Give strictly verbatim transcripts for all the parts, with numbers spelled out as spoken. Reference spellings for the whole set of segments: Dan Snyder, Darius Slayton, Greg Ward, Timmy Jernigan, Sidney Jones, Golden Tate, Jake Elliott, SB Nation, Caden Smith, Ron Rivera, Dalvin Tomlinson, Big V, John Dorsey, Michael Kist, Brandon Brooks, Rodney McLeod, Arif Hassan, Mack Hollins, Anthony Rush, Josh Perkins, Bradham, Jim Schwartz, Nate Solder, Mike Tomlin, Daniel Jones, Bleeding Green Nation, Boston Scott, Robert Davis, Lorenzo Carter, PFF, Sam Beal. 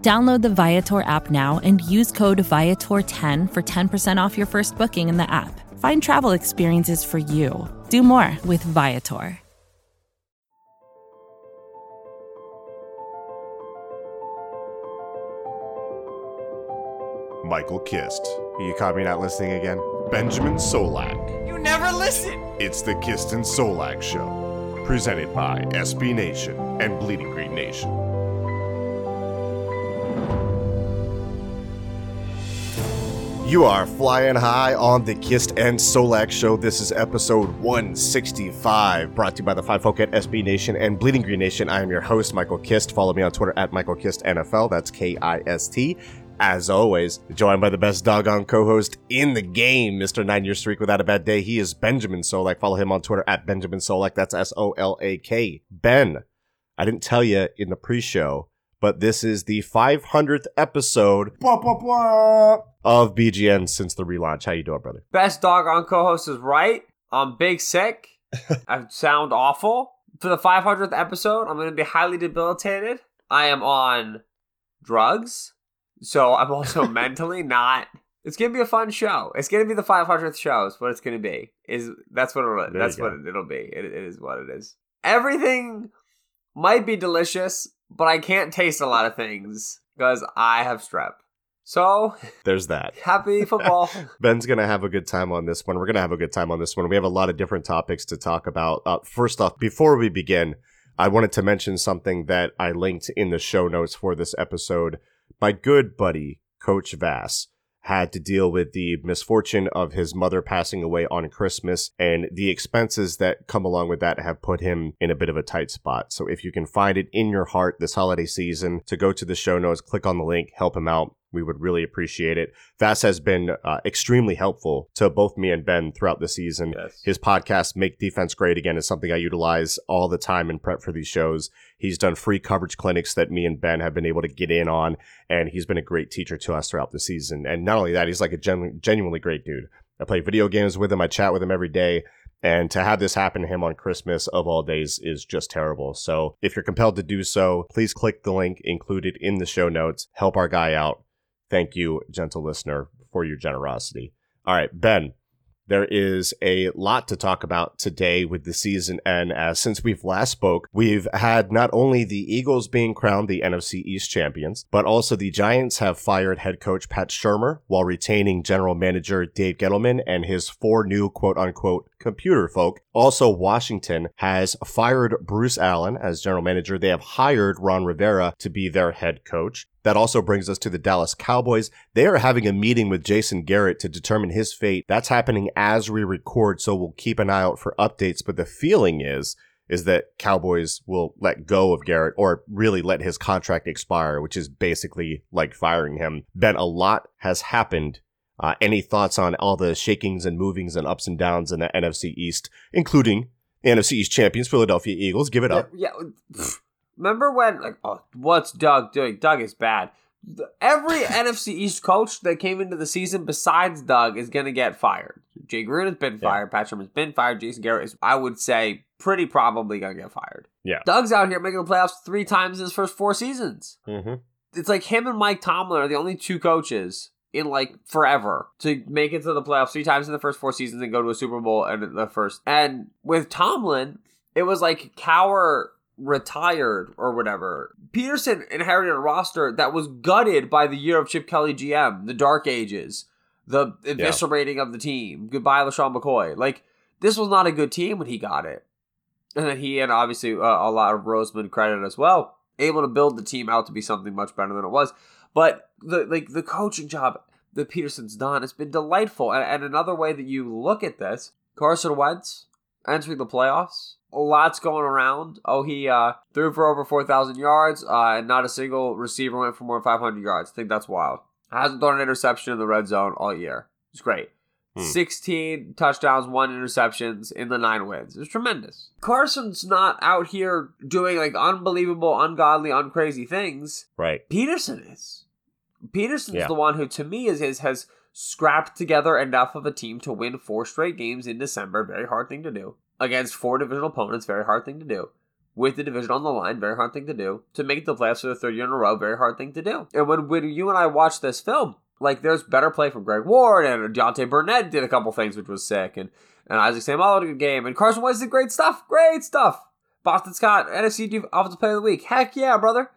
Download the Viator app now and use code Viator ten for ten percent off your first booking in the app. Find travel experiences for you. Do more with Viator. Michael Kist. You caught me not listening again. Benjamin Solak. You never listen! It's the Kist and Solak Show, presented by S B Nation and Bleeding Green Nation. You are flying high on the Kist and Solak Show. This is episode one sixty-five, brought to you by the Five Folk at S B Nation and Bleeding Green Nation. I am your host, Michael Kist. Follow me on Twitter at Michael Kist N F L. That's K I S T. As always, joined by the best doggone co-host in the game, Mister Nine-Year Streak Without a Bad Day. He is Benjamin Solak. Follow him on Twitter at Benjamin Solak. That's S O L A K. Ben, I didn't tell you in the pre-show, but this is the five hundredth episode blah, blah, blah, of B G N since the relaunch. How you doing, brother? Best doggone co-host is right. I'm big sick. I sound awful. For the five hundredth episode, I'm going to be highly debilitated. I am on drugs. So I'm also mentally not. It's gonna be a fun show. It's gonna be the five hundredth show. Is what it's gonna be. Is that's what it'll. That's what it, it'll be. It, it is what it is. Everything might be delicious, but I can't taste a lot of things because I have strep. So there's that. Happy football. Ben's going to have a good time on this one. We're going to have a good time on this one. We have a lot of different topics to talk about. Uh, first off, before we begin, I wanted to mention something that I linked in the show notes for this episode. My good buddy, Coach Vass, had to deal with the misfortune of his mother passing away on Christmas, and the expenses that come along with that have put him in a bit of a tight spot. So if you can find it in your heart this holiday season to go to the show notes, click on the link, help him out. We would really appreciate it. Vass has been uh, extremely helpful to both me and Ben throughout the season. Yes. His podcast, Make Defense Great Again, is something I utilize all the time in prep for these shows. He's done free coverage clinics that me and Ben have been able to get in on, and he's been a great teacher to us throughout the season. And not only that, he's like a genu- genuinely great dude. I play video games with him. I chat with him every day. And to have this happen to him on Christmas of all days is just terrible. So if you're compelled to do so, please click the link included in the show notes. Help our guy out. Thank you, gentle listener, for your generosity. All right, Ben, there is a lot to talk about today with the season. And uh, since we've last spoke, we've had not only the Eagles being crowned the N F C East champions, but also the Giants have fired head coach Pat Shurmer while retaining general manager Dave Gettleman and his four new quote-unquote computer folk. Also, Washington has fired Bruce Allen as general manager. They have hired Ron Rivera to be their head coach. That also brings us to the Dallas Cowboys. They are having a meeting with Jason Garrett to determine his fate. That's happening as we record, so we'll keep an eye out for updates. But the feeling is, is that Cowboys will let go of Garrett, or really let his contract expire, which is basically like firing him. Ben, a lot has happened. Uh, any thoughts on all the shakings and movings and ups and downs in the N F C East, including the N F C East champions, Philadelphia Eagles? Give it up. Yeah. yeah. Remember when, like, oh, what's Doug doing? Doug is bad. Every N F C East coach that came into the season besides Doug is going to get fired. Jay Gruden's been fired. Yeah. Pat Shurmer's been fired. Jason Garrett is, I would say, pretty probably going to get fired. Yeah. Doug's out here making the playoffs three times in his first four seasons. Mm-hmm. It's like him and Mike Tomlin are the only two coaches in like forever to make it to the playoffs three times in the first four seasons and go to a Super Bowl and the first. And with Tomlin, it was like Cowher retired or whatever. Pederson inherited a roster that was gutted by the year of Chip Kelly G M, the dark ages, the eviscerating yeah. of the team. Goodbye, LaShawn McCoy. Like, this was not a good team when he got it. And then he, and obviously uh, a lot of Roseman credit as well, able to build the team out to be something much better than it was. But the like the coaching job that Pederson's done has been delightful. And, and another way that you look at this, Carson Wentz entering the playoffs, lots going around. Oh, he uh, threw for over four thousand yards, uh, and not a single receiver went for more than five hundred yards. I think that's wild. Hasn't thrown an interception in the red zone all year. It's great. Hmm. sixteen touchdowns, one interceptions in the nine wins. It's tremendous. Carson's not out here doing like unbelievable, ungodly, uncrazy things. Right. Pederson is. Pederson's yeah. the one who, to me, is, is has scrapped together enough of a team to win four straight games in December. Very hard thing to do. Against four divisional opponents, very hard thing to do. With the division on the line, very hard thing to do. To make the playoffs for the third year in a row, very hard thing to do. And when, when you and I watch this film, like, there's better play from Greg Ward, and Deontay Burnett did a couple things, which was sick, and, and Isaac Seumalo did a game, and Carson Wentz did great stuff, great stuff. Boston Scott, N F C Offensive Player of the Week, heck yeah, brother.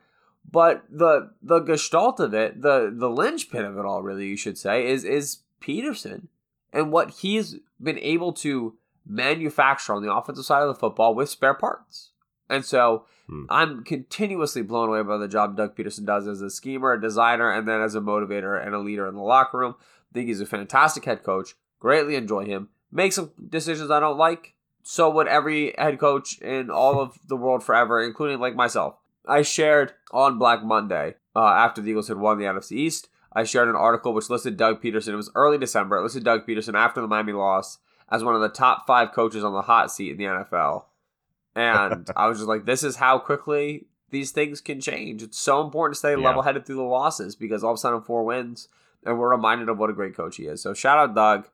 But the the gestalt of it, the the linchpin of it all, really, you should say, is is Pederson, and what he's been able to manufacture on the offensive side of the football with spare parts. And so hmm. I'm continuously blown away by the job Doug Pederson does as a schemer, a designer, and then as a motivator and a leader in the locker room. I think he's a fantastic head coach. Greatly enjoy him. Make some decisions I don't like. So would every head coach in all of the world forever, including like myself. I shared on Black Monday, uh, after the Eagles had won the N F C East, I shared an article which listed Doug Pederson. It was early December. It listed Doug Pederson after the Miami loss as one of the top five coaches on the hot seat in the N F L. And I was just like, this is how quickly these things can change. It's so important to stay yeah. level-headed through the losses, because all of a sudden four wins, and we're reminded of what a great coach he is. So shout out Doug,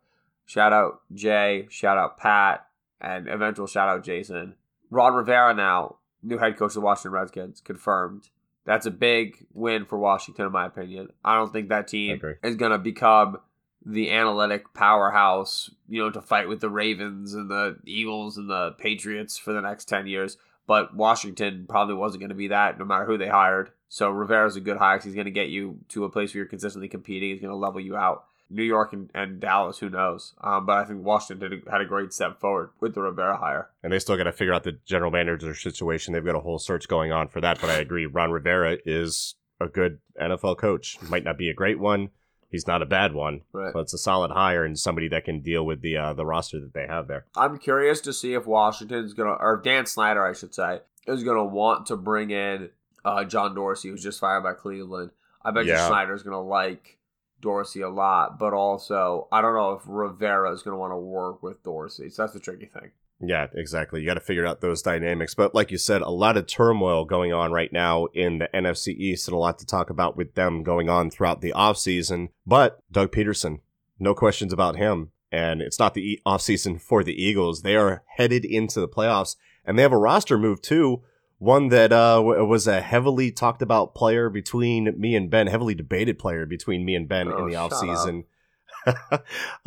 shout out Jay, shout out Pat, and eventual shout out Jason. Ron Rivera now, new head coach of the Washington Redskins, confirmed. That's a big win for Washington, in my opinion. I don't think that team is going to become the analytic powerhouse, you know, to fight with the Ravens and the Eagles and the Patriots for the next ten years. But Washington probably wasn't going to be that, no matter who they hired. So Rivera's a good hire, because he's going to get you to a place where you're consistently competing. He's going to level you out. New York and, and Dallas, who knows? Um, but I think Washington did, had a great step forward with the Rivera hire. And they still got to figure out the general manager situation. They've got a whole search going on for that. But I agree, Ron Rivera is a good N F L coach. Might not be a great one. He's not a bad one, right. But it's a solid hire and somebody that can deal with the uh, the roster that they have there. I'm curious to see if Washington's going to, or Dan Snyder, I should say, is going to want to bring in uh, John Dorsey, who's just fired by Cleveland. I bet yeah. you Snyder's going to like Dorsey a lot, but also, I don't know if Rivera's going to want to work with Dorsey. So that's the tricky thing. Yeah, exactly. You got to figure out those dynamics. But like you said, a lot of turmoil going on right now in the N F C East, and a lot to talk about with them going on throughout the offseason. But Doug Pederson, no questions about him. And it's not the offseason for the Eagles. They are headed into the playoffs, and they have a roster move too. One that uh, was a heavily talked about player between me and Ben, heavily debated player between me and Ben oh, in the offseason.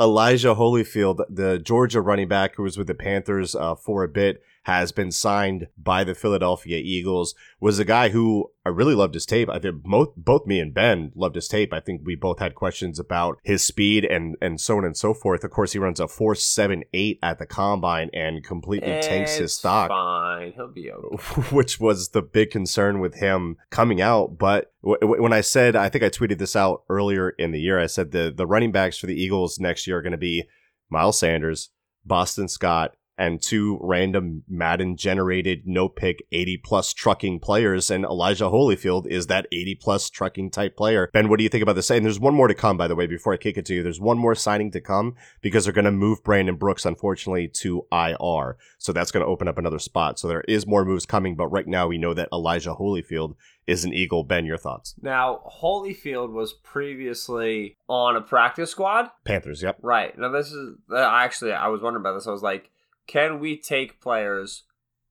Elijah Holyfield, the Georgia running back who was with the Panthers uh, for a bit, has been signed by the Philadelphia Eagles. Was a guy who I really loved his tape. I think both both me and Ben loved his tape. I think we both had questions about his speed and and so on and so forth. Of course, he runs a four seven eight at the combine and completely it's tanks his stock. Fine, he'll be okay. Which was the big concern with him coming out. But w- w- when I said, I think I tweeted this out earlier in the year. I said the the running backs for the Eagles next year are going to be Miles Sanders, Boston Scott, and two random Madden-generated, no-pick, eighty-plus trucking players, and Elijah Holyfield is that eighty-plus trucking-type player. Ben, what do you think about this? And there's one more to come, by the way, before I kick it to you. There's one more signing to come, because they're going to move Brandon Brooks, unfortunately, to I R. So that's going to open up another spot. So there is more moves coming, but right now we know that Elijah Holyfield is an Eagle. Ben, your thoughts? Now, Holyfield was previously on a practice squad. Panthers, yep. Right. Now, this is... Actually, I was wondering about this. I was like, can we take players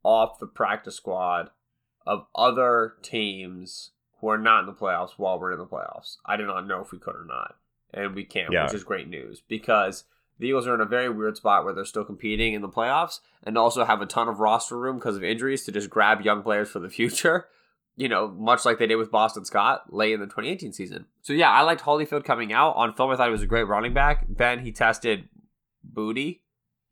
off the practice squad of other teams who are not in the playoffs while we're in the playoffs? I do not know if we could or not, and we can, yeah. which is great news, because the Eagles are in a very weird spot where they're still competing in the playoffs and also have a ton of roster room because of injuries to just grab young players for the future, you know, much like they did with Boston Scott late in the twenty eighteen season. So, yeah, I liked Holyfield coming out. On film, I thought he was a great running back. Then he tested booty.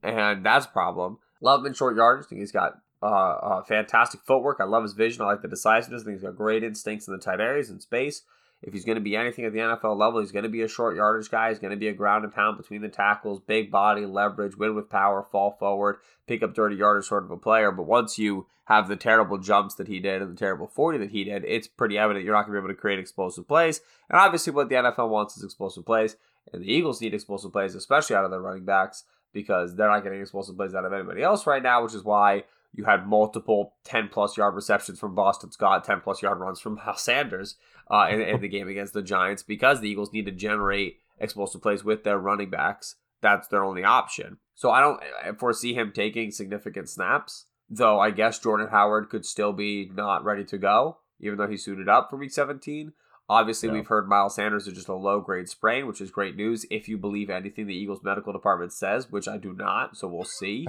And that's a problem. Love him in short yardage. I think he's got uh, uh, fantastic footwork. I love his vision. I like the decisiveness. I think he's got great instincts in the tight areas and space. If he's going to be anything at the N F L level, he's going to be a short yardage guy. He's going to be a ground and pound between the tackles, big body, leverage, win with power, fall forward, pick up dirty yardage sort of a player. But once you have the terrible jumps that he did and the terrible forty that he did, it's pretty evident you're not going to be able to create explosive plays. And obviously what the N F L wants is explosive plays. And the Eagles need explosive plays, especially out of their running backs, because they're not getting explosive plays out of anybody else right now, which is why you had multiple ten-plus yard receptions from Boston Scott, ten-plus yard runs from Miles Sanders uh, in, in the game against the Giants, because the Eagles need to generate explosive plays with their running backs. That's their only option. So I don't foresee him taking significant snaps, though I guess Jordan Howard could still be not ready to go, even though he suited up for Week seventeen. Obviously, yeah. We've heard Miles Sanders is just a low-grade sprain, which is great news if you believe anything the Eagles medical department says, which I do not, so we'll see.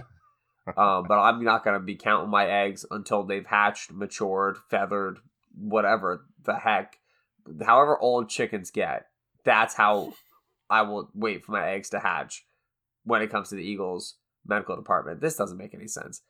um, but I'm not going to be counting my eggs until they've hatched, matured, feathered, whatever the heck. However old chickens get, that's how I will wait for my eggs to hatch when it comes to the Eagles medical department. This doesn't make any sense.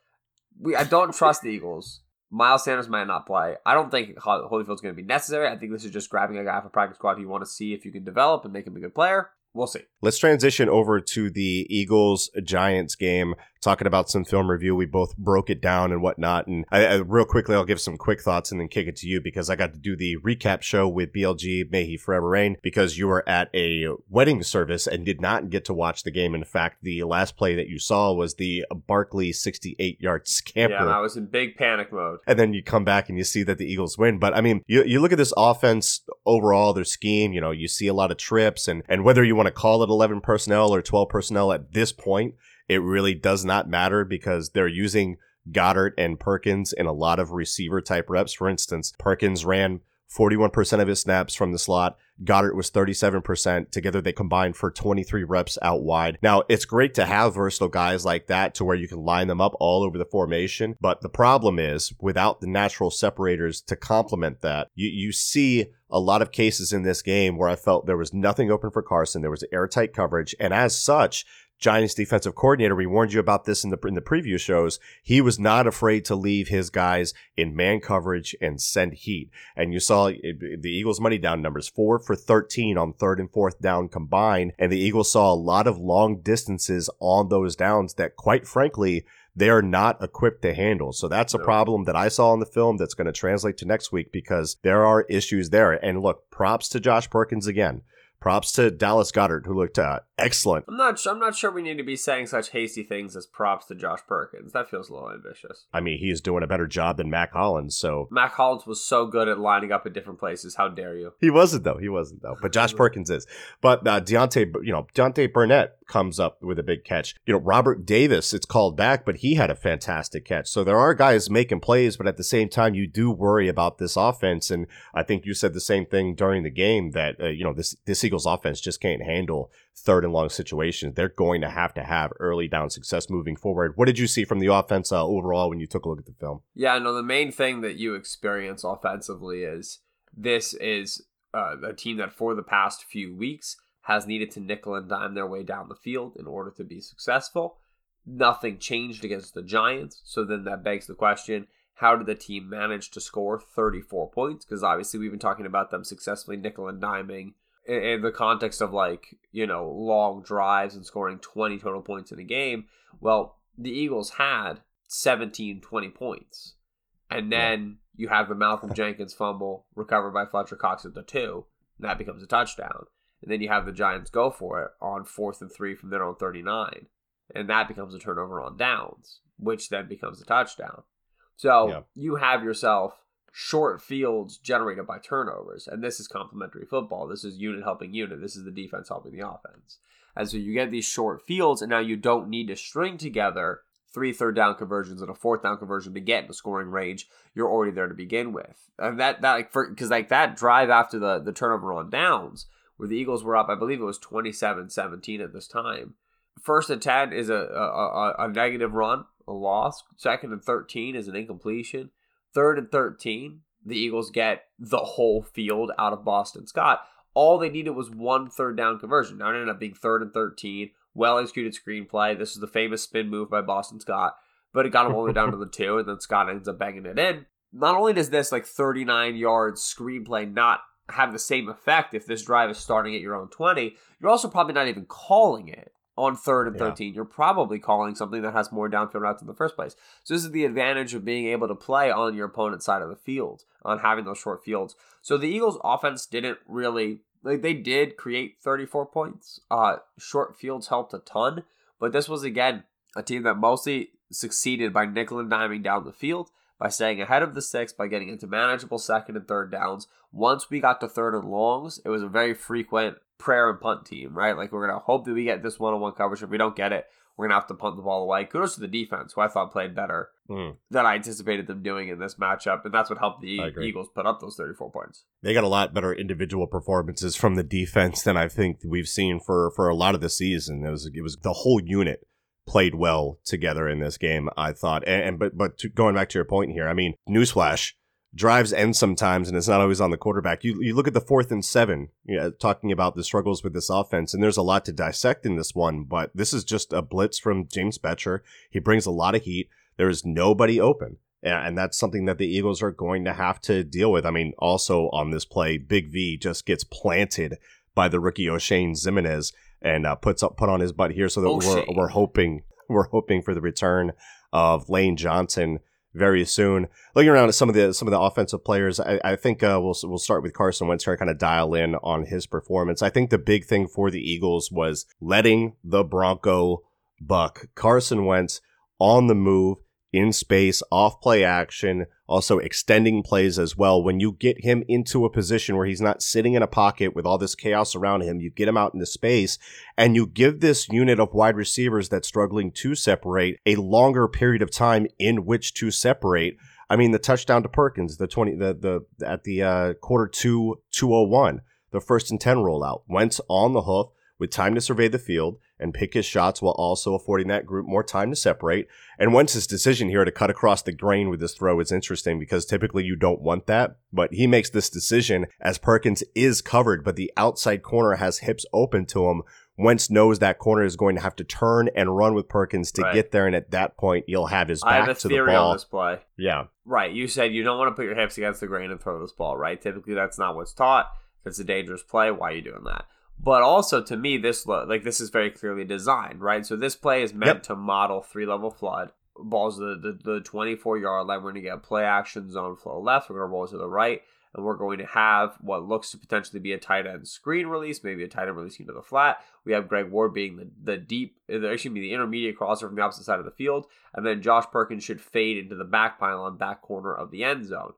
We I don't trust the Eagles. Miles Sanders might not play. I don't think Holyfield's going to be necessary. I think this is just grabbing a guy off a practice squad you want to see if you can develop and make him a good player. We'll see. Let's transition over to the Eagles-Giants game, talking about some film review. We both broke it down and whatnot. And I, I, real quickly, I'll give some quick thoughts and then kick it to you, because I got to do the recap show with B L G, May He Forever Reign, because you were at a wedding service and did not get to watch the game. In fact, the last play that you saw was the Barkley sixty-eight-yard scamper. Yeah, I was in big panic mode. And then you come back and you see that the Eagles win. But, I mean, you, you look at this offense overall, their scheme, you know, you see a lot of trips, and, and whether you want to call it eleven personnel or twelve personnel at this point, it really does not matter, because they're using Goddard and Perkins in a lot of receiver type reps. For instance, Perkins ran forty-one percent of his snaps from the slot. Goddard was thirty-seven percent. Together, they combined for twenty-three reps out wide. Now, it's great to have versatile guys like that to where you can line them up all over the formation. But the problem is, without the natural separators to complement that, you, you see a lot of cases in this game where I felt there was nothing open for Carson. There was airtight coverage. And as such, Giants defensive coordinator, we warned you about this in the in the preview shows, he was not afraid to leave his guys in man coverage and send heat. And you saw it, the Eagles' money down numbers, four for thirteen on third and fourth down combined, and the Eagles saw a lot of long distances on those downs that, quite frankly, they are not equipped to handle. So that's a problem that I saw in the film that's going to translate to next week, because there are issues there. And look, props to Josh Perkins again. Props to Dallas Goedert, who looked uh, excellent. I'm not I'm not sure we need to be saying such hasty things as props to Josh Perkins. That feels a little ambitious. I mean, he is doing a better job than Mac Hollins, so... Mac Hollins was so good at lining up at different places. How dare you? He wasn't, though. He wasn't, though. But Josh Perkins is. But uh, Deontay, you know, Deontay Burnett comes up with a big catch. You know, Robert Davis, it's called back, but he had a fantastic catch. So there are guys making plays, but at the same time, you do worry about this offense. And I think you said the same thing during the game, that, uh, you know, this, this Eagles offense just can't handle third and long situations. They're going to have to have early down success moving forward. What did you see from the offense uh, overall when you took a look at the film? Yeah, no, the main thing that you experience offensively is this is uh, a team that for the past few weeks has needed to nickel and dime their way down the field in order to be successful. Nothing changed against the Giants. So then that begs the question, how did the team manage to score thirty-four points? Because obviously we've been talking about them successfully nickel and diming in the context of, like, you know, long drives and scoring twenty total points in a game. Well, the Eagles had seventeen, twenty points. And then you have the Malcolm Jenkins fumble recovered by Fletcher Cox at the two, and that becomes a touchdown. And then you have the Giants go for it on fourth and three from their own thirty-nine. And that becomes a turnover on downs, which then becomes a touchdown. So yeah. You have yourself short fields generated by turnovers. And this is complementary football. This is unit helping unit. This is the defense helping the offense. And so you get these short fields, and now you don't need to string together three third down conversions and a fourth down conversion to get into scoring range. You're already there to begin with. And that, that like, because like that drive after the, the turnover on downs, where the Eagles were up, I believe it was twenty-seven seventeen at this time. First and ten is a, a, a negative run, a loss. Second and thirteen is an incompletion. Third and thirteen, the Eagles get the whole field out of Boston Scott. All they needed was one third down conversion. Now it ended up being third and thirteen. Well-executed screenplay. This is the famous spin move by Boston Scott. But it got them all the way down to the two, and then Scott ends up banging it in. Not only does this, like, thirty-nine-yard screenplay not have the same effect if this drive is starting at your own twenty, you're also probably not even calling it on third and yeah. thirteen. You're probably calling something that has more downfield routes in the first place. So this is the advantage of being able to play on your opponent's side of the field, on having those short fields. So the Eagles offense didn't really like they did create thirty-four points. Uh, short fields helped a ton, but this was again a team that mostly succeeded by nickel and diming down the field, by staying ahead of the six, by getting into manageable second and third downs. Once we got to third and longs, it was a very frequent prayer and punt team, right? Like, we're going to hope that we get this one-on-one coverage. If we don't get it, we're going to have to punt the ball away. Kudos to the defense, who I thought played better mm. than I anticipated them doing in this matchup, and that's what helped the Eagles put up those thirty-four points. They got a lot better individual performances from the defense than I think we've seen for, for a lot of the season. It was, it was the whole unit played well together in this game, I thought. And, and but but to, going back to your point here, I mean, newsflash, drives end sometimes, and it's not always on the quarterback. You you look at the fourth and seven, you know, talking about the struggles with this offense, and there's a lot to dissect in this one, but this is just a blitz from James Betcher. He brings a lot of heat. There is nobody open, and that's something that the Eagles are going to have to deal with. I mean, also on this play, Big V just gets planted by the rookie O'Shane Zimenez, and uh, puts up put on his butt here, so that O'Shane. we're we're hoping we're hoping for the return of Lane Johnson very soon. Looking around at some of the some of the offensive players, I, I think uh, we'll we'll start with Carson Wentz here and kind of dial in on his performance. I think the big thing for the Eagles was letting the Bronco buck. Carson Wentz on the move, in space, off play action, also extending plays as well. When you get him into a position where he's not sitting in a pocket with all this chaos around him, you get him out into space, and you give this unit of wide receivers that's struggling to separate a longer period of time in which to separate. I mean, the touchdown to Perkins, the twenty, the the at the uh, quarter two, two oh one, the first and ten rollout. Wentz on the hoof with time to survey the field and pick his shots, while also affording that group more time to separate. And Wentz's decision here to cut across the grain with this throw is interesting, because typically you don't want that, but he makes this decision as Perkins is covered, but the outside corner has hips open to him. Wentz knows that corner is going to have to turn and run with Perkins to right. get there, and at that point, you'll have his back have to the ball. I have a theory on this play. Yeah. Right, you said you don't want to put your hips against the grain and throw this ball, right? Typically, that's not what's taught. If it's a dangerous play, why are you doing that? But also, to me, this like this is very clearly designed, right? So this play is meant yep. to model three-level flood. Balls to the, the, the twenty-four-yard line. We're going to get a play-action zone flow left. We're going to roll to the right. And we're going to have what looks to potentially be a tight end screen release, maybe a tight end releasing to the flat. We have Greg Ward being the, the deep, excuse me, the intermediate crosser from the opposite side of the field. And then Josh Perkins should fade into the back pylon, back corner of the end zone.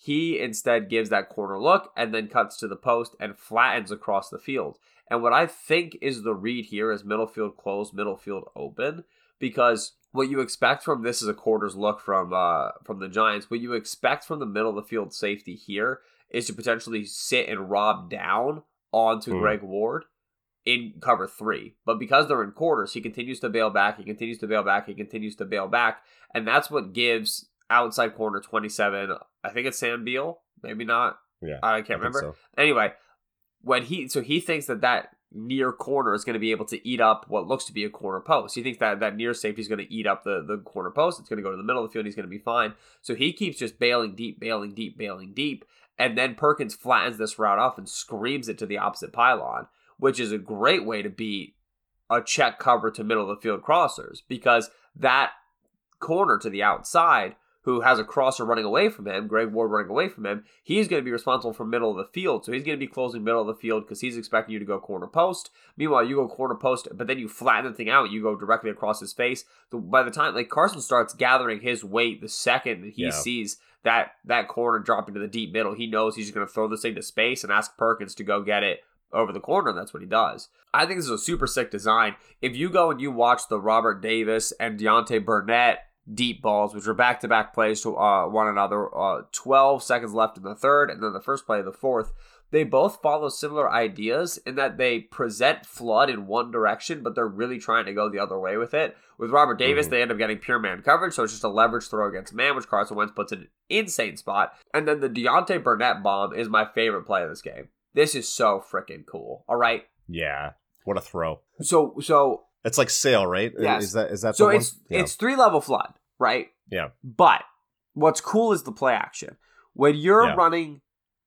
He instead gives that corner look and then cuts to the post and flattens across the field. And what I think is the read here is middle field closed, middle field open, because what you expect from this is a quarters look from uh, from the Giants. What you expect from the middle of the field safety here is to potentially sit and rob down onto mm. Greg Ward in cover three. But because they're in quarters, he continues to bail back, he continues to bail back, he continues to bail back. And that's what gives outside corner twenty-seven, I think it's Sam Beal, maybe not. Yeah, I can't I remember. So. Anyway, when he so he thinks that that near corner is going to be able to eat up what looks to be a corner post. He thinks that that near safety is going to eat up the, the corner post. It's going to go to the middle of the field. He's going to be fine. So he keeps just bailing deep, bailing deep, bailing deep. And then Perkins flattens this route off and screams it to the opposite pylon, which is a great way to beat a check cover to middle of the field crossers, because that corner to the outside who has a crosser running away from him, Greg Ward running away from him, he's going to be responsible for middle of the field. So he's going to be closing middle of the field because he's expecting you to go corner post. Meanwhile, you go corner post, but then you flatten the thing out. You go directly across his face. By the time, like, Carson starts gathering his weight the second that he yeah. sees that that corner drop into the deep middle, he knows he's just going to throw this thing to space and ask Perkins to go get it over the corner, and that's what he does. I think this is a super sick design. If you go and you watch the Robert Davis and Deontay Burnett deep balls, which were back-to-back plays to uh, one another, uh, twelve seconds left in the third, and then the first play of the fourth. They both follow similar ideas in that they present flood in one direction, but they're really trying to go the other way with it. With Robert Davis, mm-hmm. they end up getting pure man coverage, so it's just a leverage throw against man, which Carson Wentz puts in an insane spot. And then the Deontay Burnett bomb is my favorite play of this game. This is so freaking cool, all right? Yeah, what a throw. So, so... It's like sail, right? Yes. Is that, is that so the one? So it's, yeah. it's three-level flood, right? Yeah. But what's cool is the play action. When you're yeah. running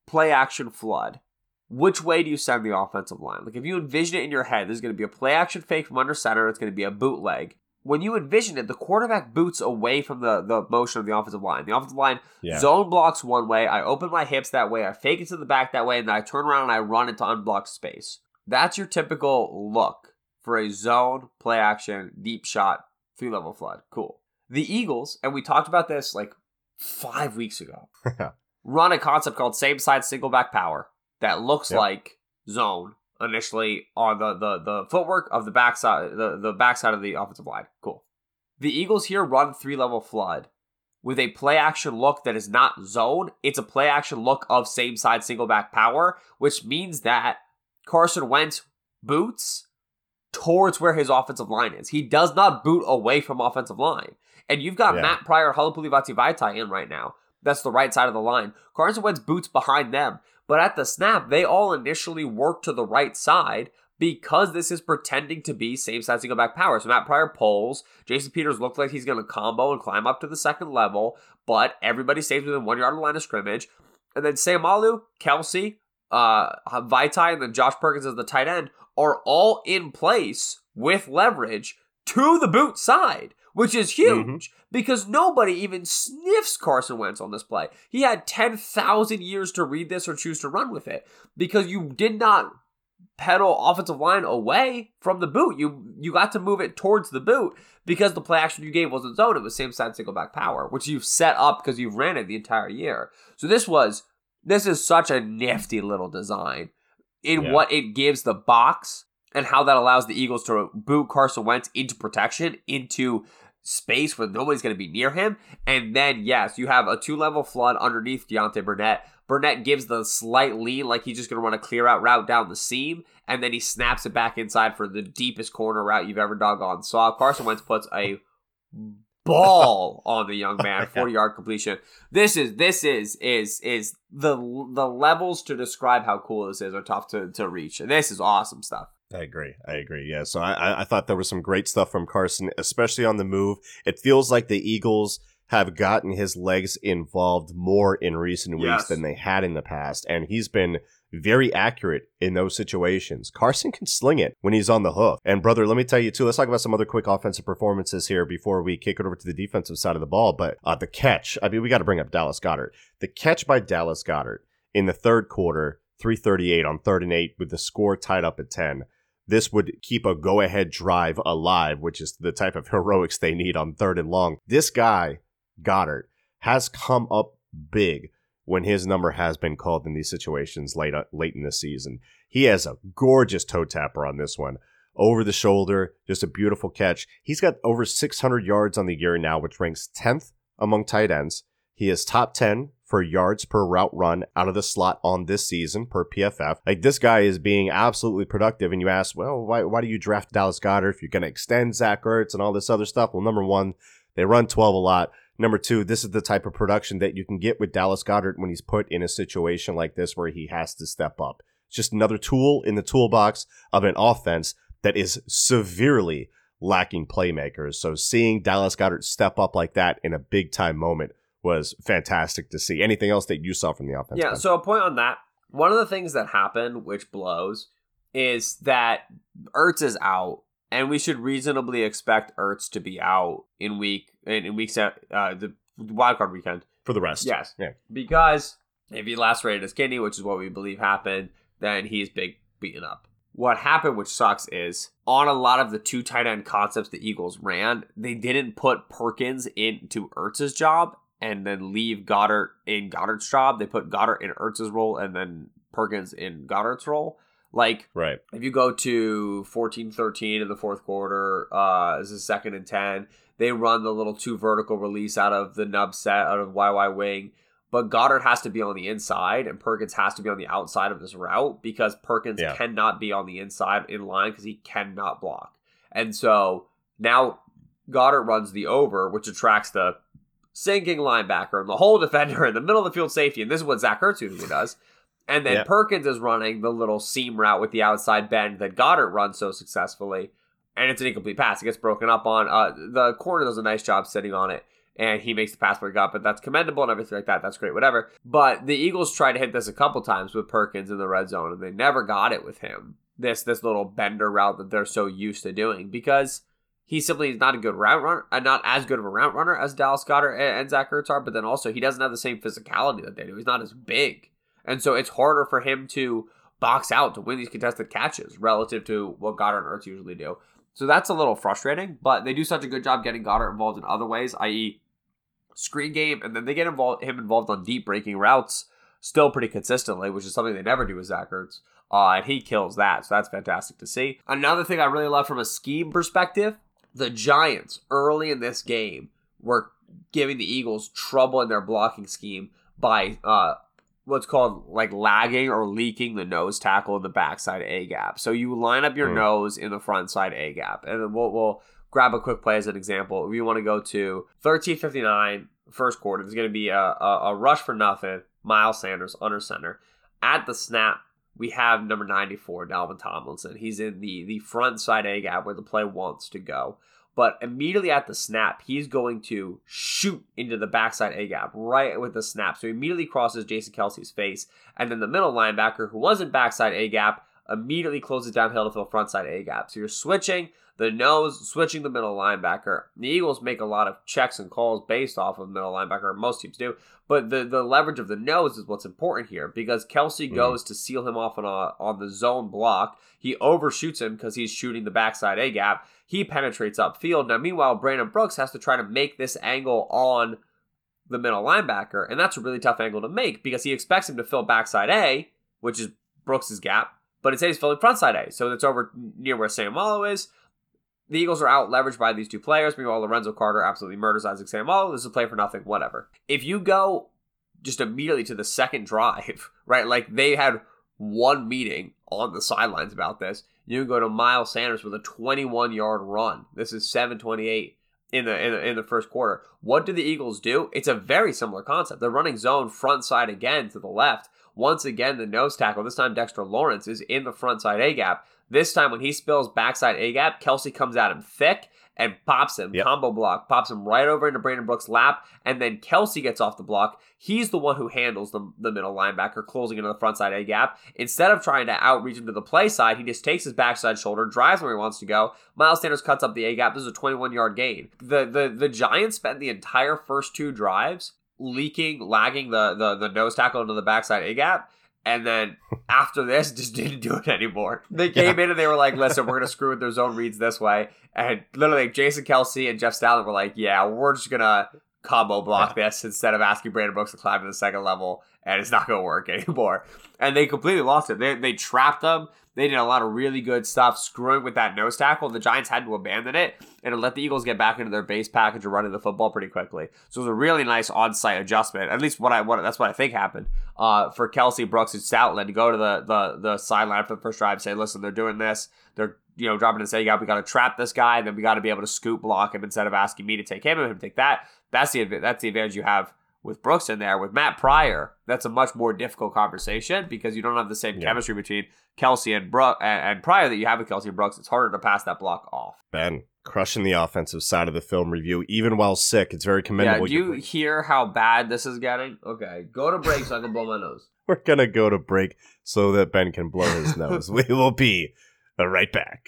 play action flood, which way do you send the offensive line? Like, if you envision it in your head, there's going to be a play action fake from under center. It's going to be a bootleg. when you envision it, the quarterback boots away from the, the motion of the offensive line. The offensive line yeah. zone blocks one way. I open my hips that way. I fake it to the back that way. And then I turn around and I run into unblocked space. That's your typical look for a zone, play action, deep shot, three-level flood. Cool. The Eagles, and we talked about this like five weeks ago, run a concept called same-side single-back power that looks yep. like zone initially on the, the, the footwork of the backside the, the backside of the offensive line. Cool. The Eagles here run three-level flood with a play-action look that is not zone. It's a play-action look of same-side single-back power, which means that Carson Wentz boots towards where his offensive line is. He does not boot away from offensive line. And you've got yeah. Matt Pryor, Halapulivati Vaitai in right now. That's the right side of the line. Carson Wentz boots behind them. But at the snap, they all initially work to the right side because this is pretending to be same side single back power. So Matt Pryor pulls. Jason Peters looks like he's going to combo and climb up to the second level. But everybody stays within one yard of the line of scrimmage. And then Seumalo, Kelsey, uh, Vaitai, and then Josh Perkins as the tight end are all in place with leverage to the boot side, which is huge mm-hmm. because nobody even sniffs Carson Wentz on this play. He had ten thousand years to read this or choose to run with it because you did not pedal offensive line away from the boot. You you got to move it towards the boot because the play action you gave wasn't zone. It was same side single back power, which you've set up because you've ran it the entire year. So this was this is such a nifty little design in yeah. what it gives the box and how that allows the Eagles to boot Carson Wentz into protection, into space where nobody's going to be near him. And then, yes, you have a two-level flood underneath Deontay Burnett. Burnett gives the slight lean like he's just going to run a clear-out route down the seam, and then he snaps it back inside for the deepest corner route you've ever doggone saw. Carson Wentz puts a ball on the young man, forty-yard completion. This is this is is is the the levels to describe how cool this is are tough to, to reach. And this is awesome stuff. I agree. I agree. Yeah. So I, I thought there was some great stuff from Carson, especially on the move. It feels like the Eagles have gotten his legs involved more in recent weeks yes. than they had in the past. And he's been very accurate in those situations. Carson can sling it when he's on the hoof. And brother, let me tell you too, let's talk about some other quick offensive performances here before we kick it over to the defensive side of the ball. But uh, the catch, I mean, we got to bring up Dallas Goedert. The catch by Dallas Goedert in the third quarter, three thirty-eight on third and eight with the score tied up at ten. This would keep a go-ahead drive alive, which is the type of heroics they need on third and long. This guy, Goedert, has come up big when his number has been called in these situations late, late in the season. He has a gorgeous toe tapper on this one. Over the shoulder, just a beautiful catch. He's got over six hundred yards on the year now, which ranks tenth among tight ends. He is top ten for yards per route run out of the slot on this season per P F F. Like, this guy is being absolutely productive. And you ask, well, why why do you draft Dallas Goedert if you're going to extend Zach Ertz and all this other stuff? Well, number one, they run twelve a lot. Number two, this is the type of production that you can get with Dallas Goedert when he's put in a situation like this where he has to step up. It's just another tool in the toolbox of an offense that is severely lacking playmakers. So seeing Dallas Goedert step up like that in a big-time moment was fantastic to see. Anything else that you saw from the offense? Yeah, so a point on that. One of the things that happened, which blows, is that Ertz is out, and we should reasonably expect Ertz to be out in week in weeks uh the wildcard weekend for the rest. Yes, yeah. Because if he lacerated his kidney, which is what we believe happened, then he's big beaten up. What happened, which sucks, is on a lot of the two tight end concepts the Eagles ran, they didn't put Perkins into Ertz's job and then leave Goedert in Goedert's job. They put Goedert in Ertz's role and then Perkins in Goedert's role. Like, right. If you go to fourteen thirteen in the fourth quarter, uh, this is second and ten. They run the little two vertical release out of the nub set, out of Y Y wing. But Goedert has to be on the inside and Perkins has to be on the outside of this route because Perkins yeah. cannot be on the inside in line because he cannot block. And so now Goedert runs the over, which attracts the sinking linebacker and the whole defender in the middle of the field safety. And this is what Zach Ertz usually does. And then yeah. Perkins is running the little seam route with the outside bend that Goedert runs so successfully. And it's an incomplete pass. It gets broken up on. Uh, the corner does a nice job sitting on it. And he makes the pass break up. But that's commendable and everything like that. That's great, whatever. But the Eagles tried to hit this a couple times with Perkins in the red zone. And they never got it with him. This, this little bender route that they're so used to doing. Because he simply is not a good route runner, not as good of a route runner as Dallas Goedert and Zach Ertz are, but then also he doesn't have the same physicality that they do. He's not as big. And so it's harder for him to box out to win these contested catches relative to what Goddard and Ertz usually do. So that's a little frustrating, but they do such a good job getting Goddard involved in other ways, that is screen game, and then they get involved him involved on deep breaking routes still pretty consistently, which is something they never do with Zach Ertz. Uh, and he kills that, so that's fantastic to see. Another thing I really love from a scheme perspective, the Giants early in this game were giving the Eagles trouble in their blocking scheme by uh, what's called like lagging or leaking the nose tackle in the backside A-gap. So you line up your mm. nose in the front side A-gap, and then we'll, we'll grab a quick play as an example. We want to go to thirteen fifty-nine, first quarter. There's going to be a, a, a rush for nothing. Miles Sanders under center. At the snap, we have number ninety-four, Dalvin Tomlinson. He's in the, the front side A-gap where the play wants to go. But immediately at the snap, he's going to shoot into the backside A-gap right with the snap. So he immediately crosses Jason Kelsey's face. And then the middle linebacker, who wasn't backside A-gap, immediately closes downhill to fill front side A-gap. So you're switching the nose, switching the middle linebacker. The Eagles make a lot of checks and calls based off of middle linebacker. Most teams do. But the, the leverage of the nose is what's important here, because Kelsey mm-hmm. goes to seal him off on, a, on the zone block. He overshoots him because he's shooting the backside A-gap. He penetrates upfield. Now, meanwhile, Brandon Brooks has to try to make this angle on the middle linebacker. And that's a really tough angle to make because he expects him to fill backside A, which is Brooks' gap. But instead he's filling frontside A. So it's over near where Seumalo is. The Eagles are out leveraged by these two players. Meanwhile, Lorenzo Carter absolutely murders Isaac Seumalo. This is a play for nothing, whatever. If you go just immediately to the second drive, right, like they had one meeting on the sidelines about this, you go to Miles Sanders with a twenty-one-yard run. This is seven twenty-eight in the, in the in the first quarter. What do the Eagles do? It's a very similar concept. They're running zone front side again to the left. Once again, the nose tackle, this time Dexter Lawrence, is in the front side A-gap. This time when he spills backside A-gap, Kelsey comes at him thick and pops him, yep. combo block, pops him right over into Brandon Brooks' lap, and then Kelsey gets off the block. He's the one who handles the, the middle linebacker, closing into the front side A-gap. Instead of trying to outreach him to the play side, he just takes his backside shoulder, drives where he wants to go. Miles Sanders cuts up the A-gap. This is a twenty-one-yard gain. The, the, the Giants spent the entire first two drives leaking, lagging the, the, the nose tackle into the backside A-gap. And then after this, just didn't do it anymore. They came yeah. in and they were like, listen, we're going to screw with their zone reads this way. And literally Jason Kelsey and Jeff Stalin were like, yeah, we're just going to combo block yeah. this instead of asking Brandon Brooks to climb to the second level. And it's not going to work anymore. And they completely lost it. They, they trapped them. They did a lot of really good stuff screwing with that nose tackle. The Giants had to abandon it and it let the Eagles get back into their base package and running the football pretty quickly. So it was a really nice on-site adjustment. At least what I what, that's what I think happened uh, for Kelsey, Brooks, and Stoutland to go to the the, the sideline after the first drive and say, "Listen, they're doing this. They're you know dropping this A-gap. We got to trap this guy, and then we got to be able to scoop block him instead of asking me to take him and him take that." That's the that's the advantage you have with Brooks in there. With Matt Pryor, that's a much more difficult conversation because you don't have the same yeah. chemistry between Kelsey and, Bro- and and Pryor that you have with Kelsey and Brooks. It's harder to pass that block off. Ben, crushing the offensive side of the film review, even while sick. It's very commendable. Yeah, do you hear how bad this is getting? Okay, go to break so I can blow my nose. We're going to go to break so that Ben can blow his nose. We will be right back.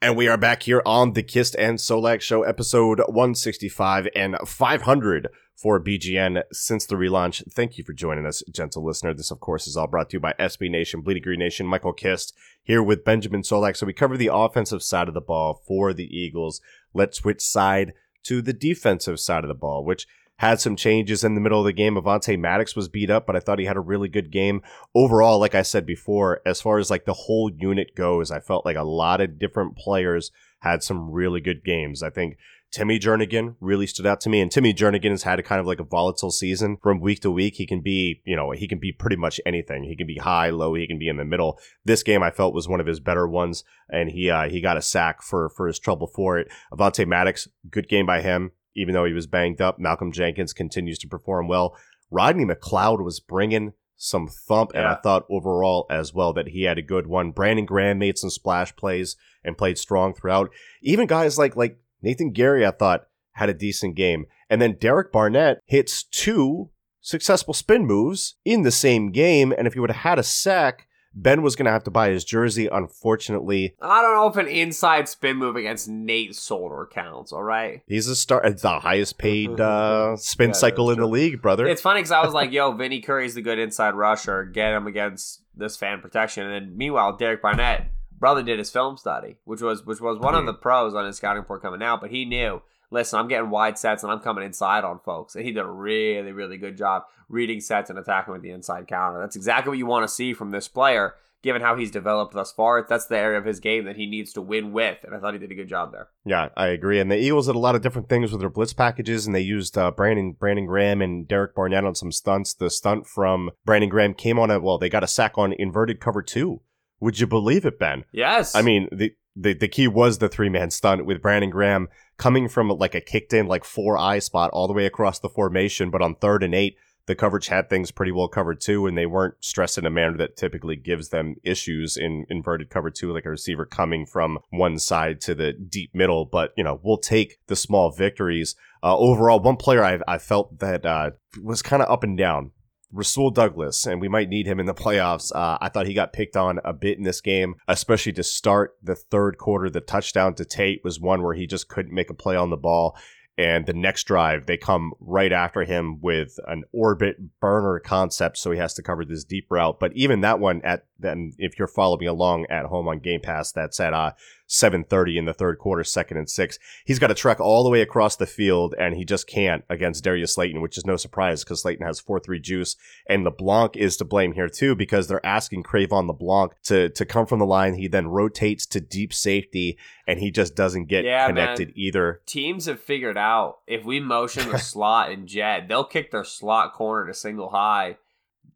And we are back here on the Kist and Solak Show, episode one sixty-five and five hundred for B G N since the relaunch. Thank you for joining us, gentle listener. This, of course, is all brought to you by S B Nation, Bleeding Green Nation, Michael Kist, here with Benjamin Solak. So we cover the offensive side of the ball for the Eagles. Let's switch side to the defensive side of the ball, which had some changes in the middle of the game. Avonte Maddox was beat up, but I thought he had a really good game overall. Like I said before, as far as like the whole unit goes, I felt like a lot of different players had some really good games. I think Timmy Jernigan really stood out to me, and Timmy Jernigan has had a kind of like a volatile season from week to week. He can be, you know, he can be pretty much anything. He can be high, low, he can be in the middle. This game I felt was one of his better ones, and he uh, he got a sack for for his trouble for it. Avonte Maddox, good game by him, even though he was banged up. Malcolm Jenkins continues to perform well. Rodney McLeod was bringing some thump, yeah. and I thought overall as well that he had a good one. Brandon Graham made some splash plays and played strong throughout. Even guys like like. Nathan Gary, I thought, had a decent game. And then Derek Barnett hits two successful spin moves in the same game. And if he would have had a sack, Ben was going to have to buy his jersey, unfortunately. I don't know if an inside spin move against Nate Solder counts, all right? He's a star, the highest paid uh, spin yeah, cycle in the league, brother. It's funny because I was like, yo, Vinny Curry's the good inside rusher. Get him against this fan protection. And then meanwhile, Derek Barnett... brother did his film study, which was which was one of the pros on his scouting report coming out, but he knew, listen, I'm getting wide sets and I'm coming inside on folks. And he did a really, really good job reading sets and attacking with the inside counter. That's exactly what you want to see from this player, given how he's developed thus far. That's the area of his game that he needs to win with, and I thought he did a good job there. Yeah, I agree. And the Eagles did a lot of different things with their blitz packages, and they used uh, Brandon Brandon Graham and Derek Barnett on some stunts. The stunt from Brandon Graham came on a, well, they got a sack on inverted cover two. Would you believe it, Ben? Yes. I mean, the, the, the key was the three-man stunt with Brandon Graham coming from like a kicked-in, like four-eye spot all the way across the formation. But on third and eight, the coverage had things pretty well covered, too, and they weren't stressed in a manner that typically gives them issues in inverted cover two, like a receiver coming from one side to the deep middle. But, you know, we'll take the small victories. Uh, overall, one player I, I felt that uh, was kind of up and down. Rasul Douglas, and we might need him in the playoffs. Uh, I thought he got picked on a bit in this game, especially to start the third quarter. The touchdown to Tate was one where he just couldn't make a play on the ball. And the next drive, they come right after him with an orbit burner concept, so he has to cover this deep route. But even that one, at then, if you're following along at home on Game Pass, that's at uh, seven thirty in the third quarter, second and six. He's got to trek all the way across the field, and he just can't against Darius Slayton, which is no surprise because Slayton has four three juice. And LeBlanc is to blame here, too, because they're asking Cre'Von LeBlanc to, to come from the line. He then rotates to deep safety, and he just doesn't get yeah, connected man. either. Teams have figured out. Out. If we motion the slot and jet, they'll kick their slot corner to single high.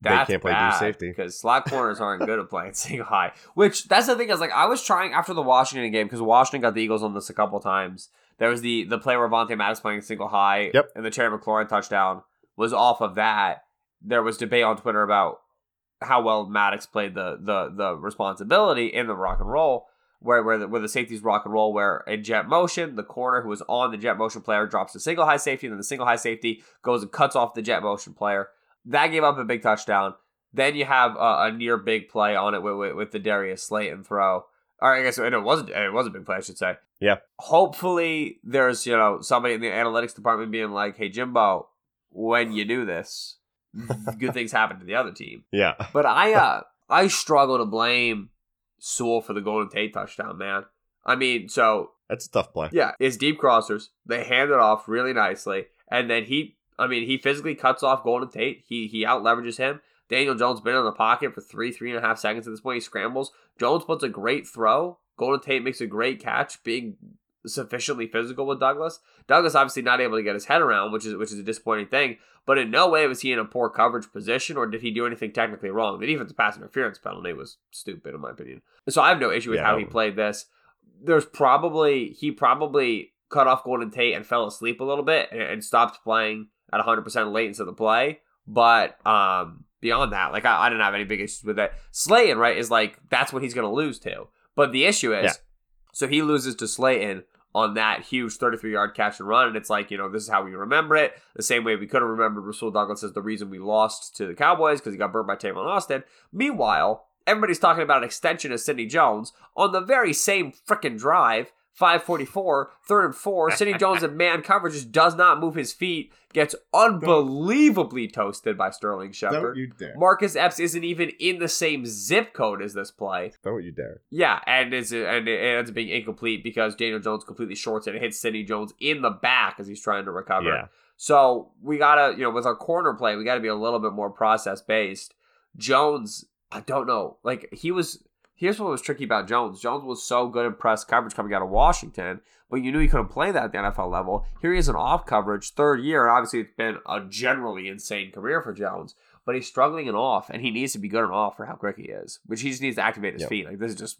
That's they can't play deep safety because slot corners aren't good at playing single high. Which that's the thing is like I was trying after the Washington game because Washington got the Eagles on this a couple times. There was the the play where Avonte Maddox playing single high, yep. and the Terry McLaurin touchdown was off of that. There was debate on Twitter about how well Maddox played the the the responsibility in the rock and roll. Where where the, where the safeties rock and roll, where in jet motion, the corner who is on the jet motion player drops the single high safety, and then the single high safety goes and cuts off the jet motion player. That gave up a big touchdown. Then you have a, a near big play on it with, with, with the Darius Slayton throw. All right, I guess and it wasn't it was a big play, I should say. Yeah. Hopefully, there's you know somebody in the analytics department being like, "Hey Jimbo, when you do this, good things happen to the other team." Yeah. But I uh I struggle to blame Sewell for the Golden Tate touchdown, man. I mean, so... That's a tough play. Yeah, it's deep crossers. They hand it off really nicely. And then he, I mean, he physically cuts off Golden Tate. He he out-leverages him. Daniel Jones been in the pocket for three, three and a half seconds at this point. He scrambles. Jones puts a great throw. Golden Tate makes a great catch, being sufficiently physical with Douglas. Douglas obviously not able to get his head around, which is which is a disappointing thing. But in no way was he in a poor coverage position, or did he do anything technically wrong. The defensive pass interference penalty was stupid, in my opinion. So I have no issue with yeah, how he played this. There's probably he probably cut off Golden Tate and fell asleep a little bit and, and stopped playing at one hundred percent late into the play. But um, beyond that, like I, I didn't have any big issues with that. Slayton, right, is like that's what he's going to lose to. But the issue is, yeah. so he loses to Slayton on that huge thirty-three yard catch and run, and it's like, you know, this is how we remember it. The same way we could have remembered Rasul Douglas as the reason we lost to the Cowboys because he got burned by Tavon Austin. Meanwhile, everybody's talking about an extension of Sidney Jones on the very same freaking drive. five forty-four, third and four. Sidney Jones in man coverage just does not move his feet. Gets unbelievably toasted by Sterling Shepard. Don't you dare. Marcus Epps isn't even in the same zip code as this play. Don't you dare. Yeah, and, it's, and it ends up being incomplete because Daniel Jones completely shorts it and hits Sidney Jones in the back as he's trying to recover. Yeah. So we got to, you know, with our corner play, we got to be a little bit more process-based. Jones, I don't know. Like, he was... Here's what was tricky about Jones. Jones was so good in press coverage coming out of Washington, but you knew he couldn't play that at the N F L level. Here he is in off coverage, third year, and obviously it's been a generally insane career for Jones, but he's struggling in off, and he needs to be good in off for how quick he is, which he just needs to activate his yep. feet. Like, this is just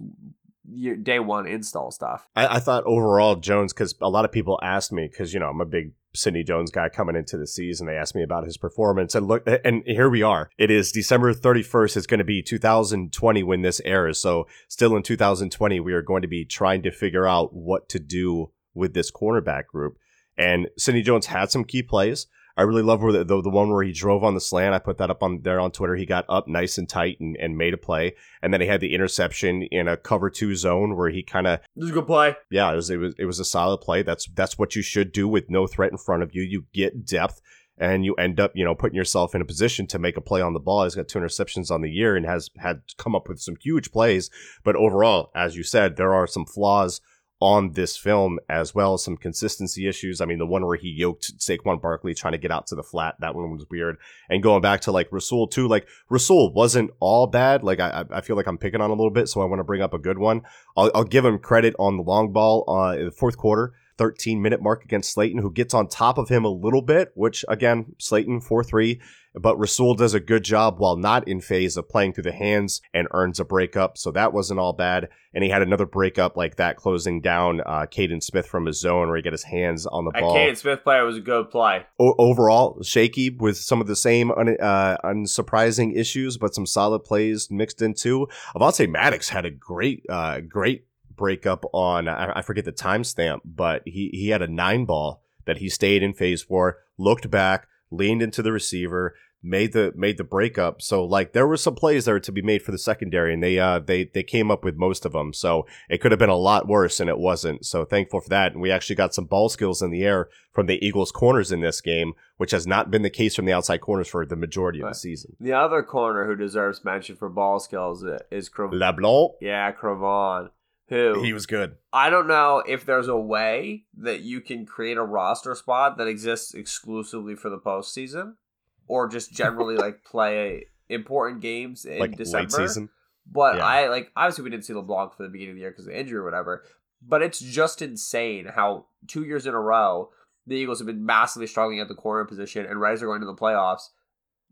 day one install stuff. I, I thought overall Jones, because a lot of people asked me, because, you know, I'm a big Sidney Jones guy coming into the season. They asked me about his performance, and look, and here we are. It is December thirty-first. It's going to be two thousand twenty when this airs. So still in two thousand twenty, we are going to be trying to figure out what to do with this cornerback group. And Sidney Jones had some key plays. I really love where the, the, the one where he drove on the slant. I put that up on there on Twitter. He got up nice and tight and, and made a play. And then he had the interception in a cover two zone where he kind of... This is a good play. Yeah, it was, it was it was a solid play. That's that's what you should do with no threat in front of you. You get depth and you end up, you know, putting yourself in a position to make a play on the ball. He's got two interceptions on the year and has had come up with some huge plays. But overall, as you said, there are some flaws on this film as well as some consistency issues. I mean, the one where he yoked Saquon Barkley trying to get out to the flat, that one was weird. And going back to like Rasul too, like Rasul wasn't all bad. Like I I feel like I'm picking on a little bit, so I want to bring up a good one. I'll, I'll give him credit on the long ball uh, in the fourth quarter, thirteen minute mark against Slayton, who gets on top of him a little bit, which again, Slayton four three. But Rasul does a good job while not in phase of playing through the hands and earns a breakup. So that wasn't all bad. And he had another breakup like that, closing down uh, Caden Smith from his zone where he got his hands on the ball. That Caden Smith play was a good play. O- overall, shaky with some of the same un- uh, unsurprising issues, but some solid plays mixed in too. Avonte Maddox had a great, uh, great breakup on, I, I forget the timestamp, but he-, he had a nine ball that he stayed in phase for, looked back, leaned into the receiver, made the made the breakup. So like there were some plays there to be made for the secondary, and they uh they they came up with most of them. So it could have been a lot worse, and it wasn't. So thankful for that. And we actually got some ball skills in the air from the Eagles corners in this game, which has not been the case from the outside corners for the majority right. of the season. The other corner who deserves mention for ball skills is Cre'Von LeBlanc. Yeah, Cre'Von. Who he was good. I don't know if there's a way that you can create a roster spot that exists exclusively for the postseason, or just generally like play important games in like December. Late season. But yeah. I like obviously we didn't see LeBlanc for the beginning of the year because of the injury or whatever. But it's just insane how two years in a row the Eagles have been massively struggling at the corner position, and right as they're going to the playoffs,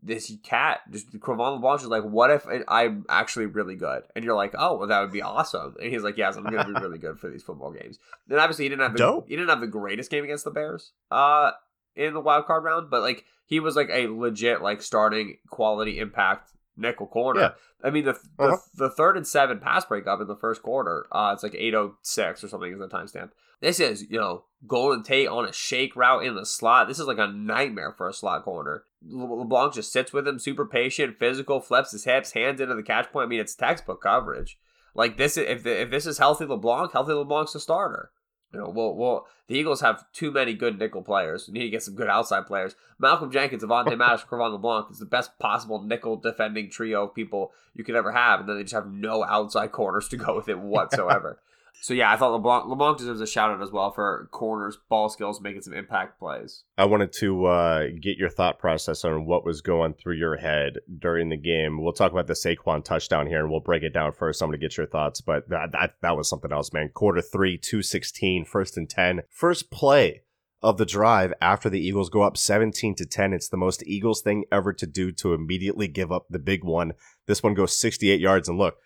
this cat just Cre'Von LeBlanc is like, what if I'm actually really good? And you're like, oh well, that would be awesome. And he's like, yes, I'm gonna be really good for these football games. And obviously he didn't have the Dope. he didn't have the greatest game against the Bears uh in the wild card round, but like he was like a legit, like starting quality impact nickel corner. Yeah. I mean, the the, uh-huh. the third and seven pass breakup in the first quarter, uh, it's like eight oh six or something is the timestamp. This is, you know, Golden Tate on a shake route in the slot. This is like a nightmare for a slot corner. Le- LeBlanc just sits with him, super patient, physical, flips his hips, hands into the catch point. I mean, it's textbook coverage. Like this, is, if the, if this is healthy LeBlanc, healthy LeBlanc's a starter. You know, well, well, the Eagles have too many good nickel players. We need to get some good outside players. Malcolm Jenkins, Avonte Maddox, Cre'Von LeBlanc is the best possible nickel defending trio of people you could ever have, and then they just have no outside corners to go with it whatsoever. So, yeah, I thought LeBlanc, LeBlanc deserves a shout-out as well for corners, ball skills, making some impact plays. I wanted to uh, get your thought process on what was going through your head during the game. We'll talk about the Saquon touchdown here, and we'll break it down first. I'm going to get your thoughts, but that, that, that was something else, man. Quarter three, two sixteen, first and ten. First play of the drive after the Eagles go up seventeen to ten. It's the most Eagles thing ever to do, to immediately give up the big one. This one goes sixty-eight yards, and look.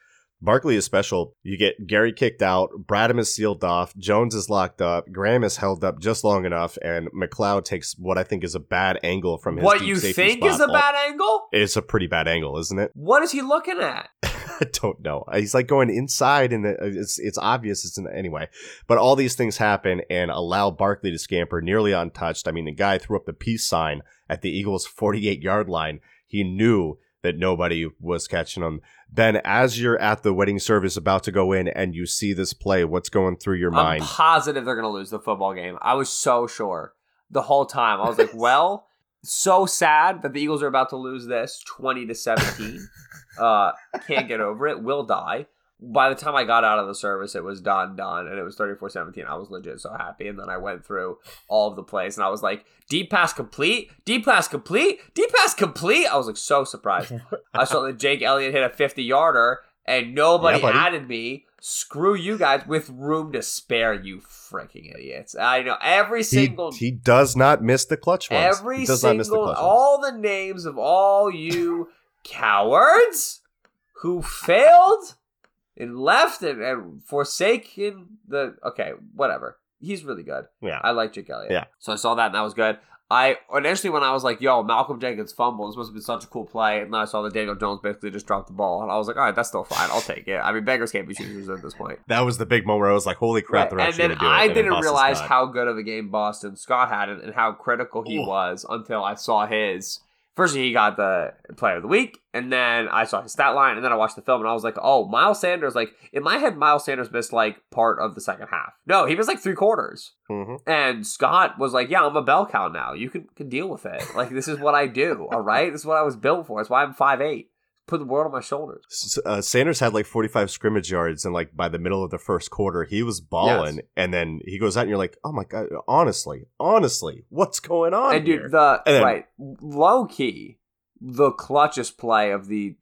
Barkley is special. You get Gary kicked out, Bradham is sealed off, Jones is locked up, Graham is held up just long enough, and McLeod takes what I think is a bad angle from his What you think spot. Is a bad angle? It's a pretty bad angle, isn't it? What is he looking at? I don't know. He's like going inside, and it's it's obvious. It's in the, anyway, but all these things happen and allow Barkley to scamper nearly untouched. I mean, the guy threw up the peace sign at the Eagles' forty-eight yard line. He knew that nobody was catching them. Ben, as you're at the wedding service about to go in and you see this play, what's going through your I'm mind? I'm positive they're going to lose the football game. I was so sure the whole time. I was like, well, so sad that the Eagles are about to lose this twenty to seventeen. uh, can't get over it. Will die. By the time I got out of the service, it was done, done, and it was thirty-four seventeen. I was legit so happy, and then I went through all of the plays, and I was like, deep pass complete, deep pass complete, deep pass complete. I was like so surprised. I saw that Jake Elliott hit a fifty-yarder, and nobody yeah, added me. Screw you guys with room to spare, you freaking idiots. I know every single... He, he does not miss the clutch ones. Every does single... Not miss the clutch all ones. The names of all you cowards who failed... And left and, and forsaken the... Okay, whatever. He's really good. Yeah. I like Jake Elliott. Yeah. So I saw that and that was good. I initially when I was like, yo, Malcolm Jenkins fumble. This must have been such a cool play. And then I saw that Daniel Jones basically just dropped the ball. And I was like, all right, that's still fine. I'll take it. I mean, beggars can't be choosers at this point. That was the big moment where I was like, holy crap, right. They're actually going to do it. I and didn't realize Scott. How good of a game Boston Scott had and, and how critical he Ooh. Was until I saw his... First, he got the player of the week, and then I saw his stat line, and then I watched the film, and I was like, oh, Miles Sanders, like, in my head, Miles Sanders missed, like, part of the second half. No, he missed, like, three quarters. Mm-hmm. And Scott was like, yeah, I'm a bell cow now. You can, can deal with it. Like, this is what I do, all right? This is what I was built for. That's why I'm five eight. Put the world on my shoulders. S- uh, Sanders had, like, forty-five scrimmage yards, and, like, by the middle of the first quarter, he was balling, yes. And then he goes out, and you're like, oh, my God, honestly, honestly, what's going on and here? Dude, the, and then, right, low-key, the clutchest play of the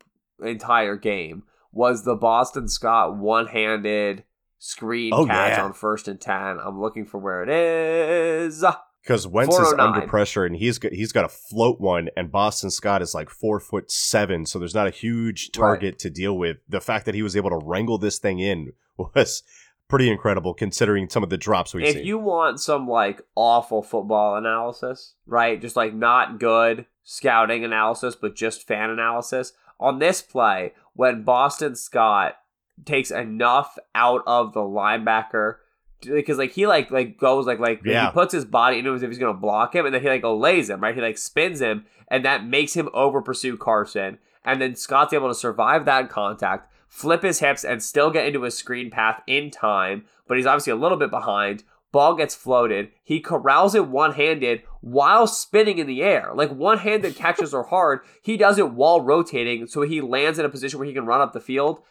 entire game was the Boston Scott one-handed screen oh, catch yeah. on first and ten. I'm looking for where it is. Because Wentz is under pressure, and he's got, he's got a float one, and Boston Scott is like four foot seven, so there's not a huge target right. to deal with. The fact that he was able to wrangle this thing in was pretty incredible, considering some of the drops we've if seen. If you want some, like, awful football analysis, right, just, like, not good scouting analysis, but just fan analysis, on this play, when Boston Scott takes enough out of the linebacker because like he like like goes like like yeah. he puts his body into him as if he's gonna block him, and then he like lays him, right? He like spins him, and that makes him over pursue Carson, and then Scott's able to survive that contact, flip his hips, and still get into his screen path in time, but he's obviously a little bit behind. Ball gets floated, he corrals it one-handed while spinning in the air. Like, one-handed catches are hard. He does it while rotating, so he lands in a position where he can run up the field.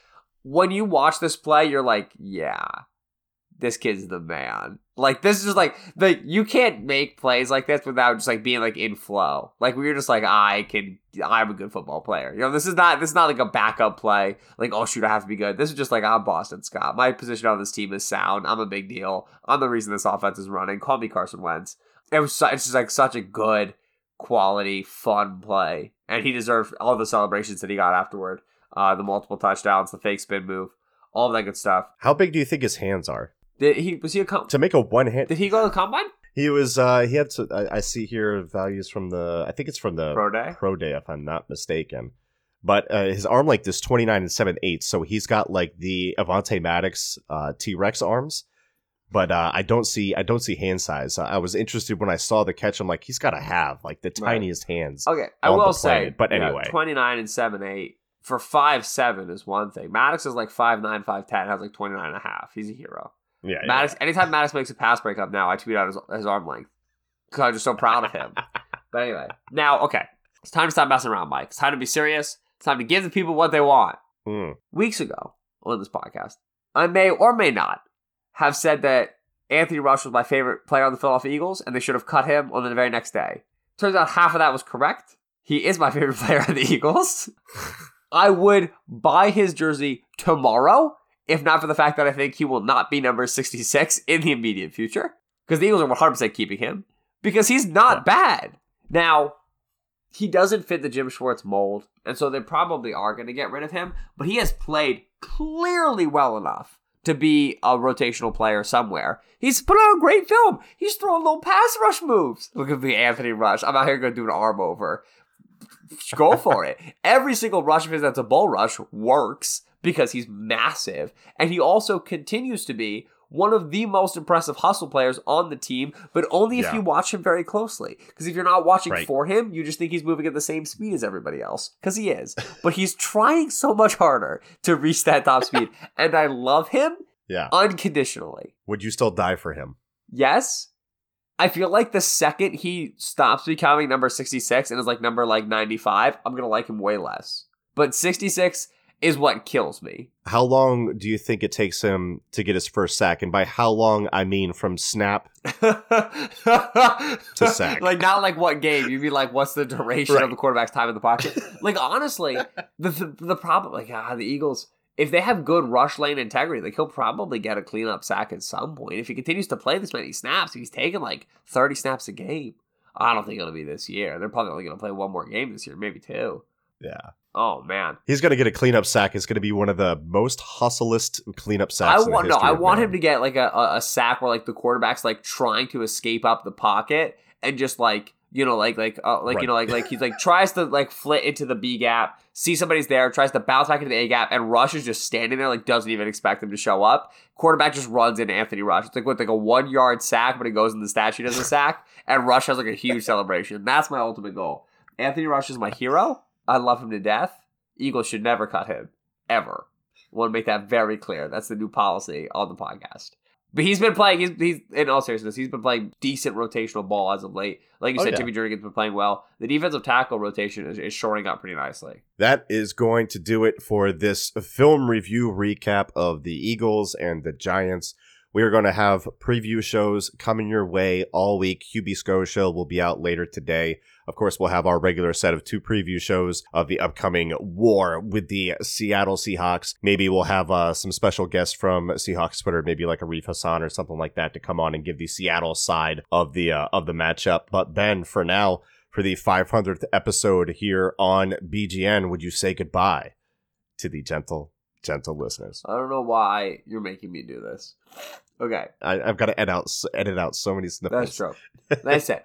When you watch this play, you're like, yeah, this kid's the man. Like, this is like, the you can't make plays like this without just like being like in flow. Like, we were just like, I can, I'm a good football player. You know, this is not, this is not like a backup play. Like, oh shoot, I have to be good. This is just like, I'm Boston Scott. My position on this team is sound. I'm a big deal. I'm the reason this offense is running. Call me Carson Wentz. It was, it's just like such a good quality, fun play. And he deserved all the celebrations that he got afterward. Uh, the multiple touchdowns, the fake spin move, all of that good stuff. How big do you think his hands are? Did he was he a com- to make a one hand? Did he go to the combine? He was. Uh, he had. To, I, I see here values from the. I think it's from the pro day. Pro day, if I'm not mistaken. But uh, his arm length is twenty-nine and seven eighths, so he's got like the Avonte Maddox uh, T Rex arms. But uh, I don't see. I don't see hand size. I was interested when I saw the catch. I'm like, he's got to have like the tiniest right. hands. Okay, I will say. But anyway, yeah, twenty-nine and seven eighths. For five seven is one thing. Maddox is like five nine, five ten. Has like twenty-nine and a half. He's a hero. Yeah, Maddox. Yeah. Anytime Maddox makes a pass breakup now, I tweet out his, his arm length because I'm just so proud of him. But anyway, now, okay. It's time to stop messing around, Mike. It's time to be serious. It's time to give the people what they want. Mm. Weeks ago on this podcast, I may or may not have said that Anthony Rush was my favorite player on the Philadelphia Eagles and they should have cut him on the very next day. Turns out half of that was correct. He is my favorite player on the Eagles. I would buy his jersey tomorrow, if not for the fact that I think he will not be number sixty-six in the immediate future. Because the Eagles are one hundred percent keeping him. Because he's not bad. Now, he doesn't fit the Jim Schwartz mold. And so they probably are going to get rid of him. But he has played clearly well enough to be a rotational player somewhere. He's put on a great film. He's throwing little pass rush moves. Look at me, Anthony Rush. I'm out here going to do an arm over. Go for it. Every single rush of his that's a bull rush works. Because he's massive, and he also continues to be one of the most impressive hustle players on the team, but only if yeah. you watch him very closely. Because if you're not watching right. for him, you just think he's moving at the same speed as everybody else, because he is. But he's trying so much harder to reach that top speed, and I love him yeah. unconditionally. Would you still die for him? Yes. I feel like the second he stops becoming number sixty-six and is like number like ninety-five, I'm going to like him way less. But sixty-six is what kills me. How long do you think it takes him to get his first sack? And by how long, I mean from snap to sack. Like, not like what game. You mean like what's the duration right. of the quarterback's time in the pocket? Like, honestly, the, the, the problem, like, ah, the Eagles, if they have good rush lane integrity, like, he'll probably get a cleanup sack at some point. If he continues to play this many snaps, he's taking like thirty snaps a game. I don't think it'll be this year. They're probably only going to play one more game this year, maybe two. Yeah. Oh, man. He's going to get a cleanup sack. It's going to be one of the most hustlest cleanup sacks I want, in the history. No, I want him to get like a, a sack where like the quarterback's like trying to escape up the pocket and just like, you know, like, like, uh, like, right. you know, like, like he's like tries to like flit into the B gap, see somebody's there, tries to bounce back into the A gap, and Rush is just standing there, like doesn't even expect him to show up. Quarterback just runs into Anthony Rush. It's like with like a one yard sack, but it goes in the statute as a sack, and Rush has like a huge celebration. That's my ultimate goal. Anthony Rush is my hero. I love him to death. Eagles should never cut him, ever. I want to make that very clear. That's the new policy on the podcast. But he's been playing, he's, he's in all seriousness, he's been playing decent rotational ball as of late. Like you oh, said, yeah. Jimmy Jernigan's been playing well. The defensive tackle rotation is, is shoring up pretty nicely. That is going to do it for this film review recap of the Eagles and the Giants. We are going to have preview shows coming your way all week. Q B Scotia will be out later today. Of course, we'll have our regular set of two preview shows of the upcoming war with the Seattle Seahawks. Maybe we'll have uh, some special guests from Seahawks Twitter, maybe like Arif Hassan or something like that, to come on and give the Seattle side of the uh, of the matchup. But Ben, for now, for the five hundredth episode here on B G N, would you say goodbye to the gentle? gentle listeners? I don't know why you're making me do this. Okay. I, I've got to edit out, edit out so many snippets. That's true. That's it.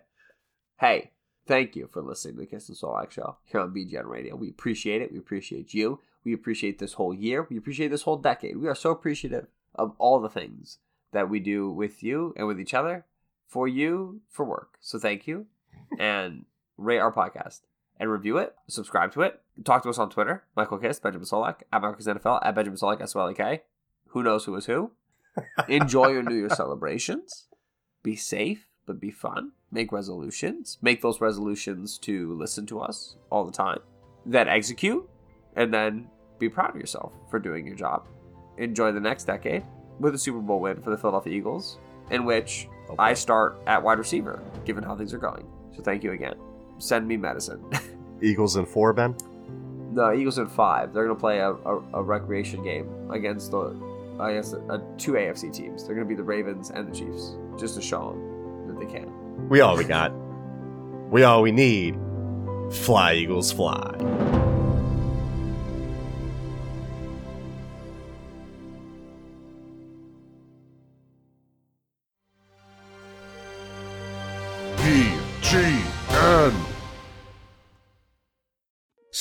Hey, thank you for listening to the Kist and Solak Show here on B G N Radio. We appreciate it. We appreciate you. We appreciate this whole year. We appreciate this whole decade. We are so appreciative of all the things that we do with you and with each other, for you, for work. So thank you. And rate our podcast. And review it, subscribe to it, talk to us on Twitter, Michael Kist, Benjamin Solak, at Michael Kist N F L, at Benjamin Solak, S O L A K. Who knows who is who? Enjoy your New Year's celebrations. Be safe, but be fun. Make resolutions. Make those resolutions to listen to us all the time. Then execute, and then be proud of yourself for doing your job. Enjoy the next decade with a Super Bowl win for the Philadelphia Eagles, in which okay. I start at wide receiver, given how things are going. So thank you again. Send me medicine. Eagles in four, Ben? No, Eagles in five. They're going to play a, a, a recreation game against the against a, a, two A F C teams. They're going to be the Ravens and the Chiefs, just to show them that they can. We all we got. We all we need. Fly, Eagles, fly.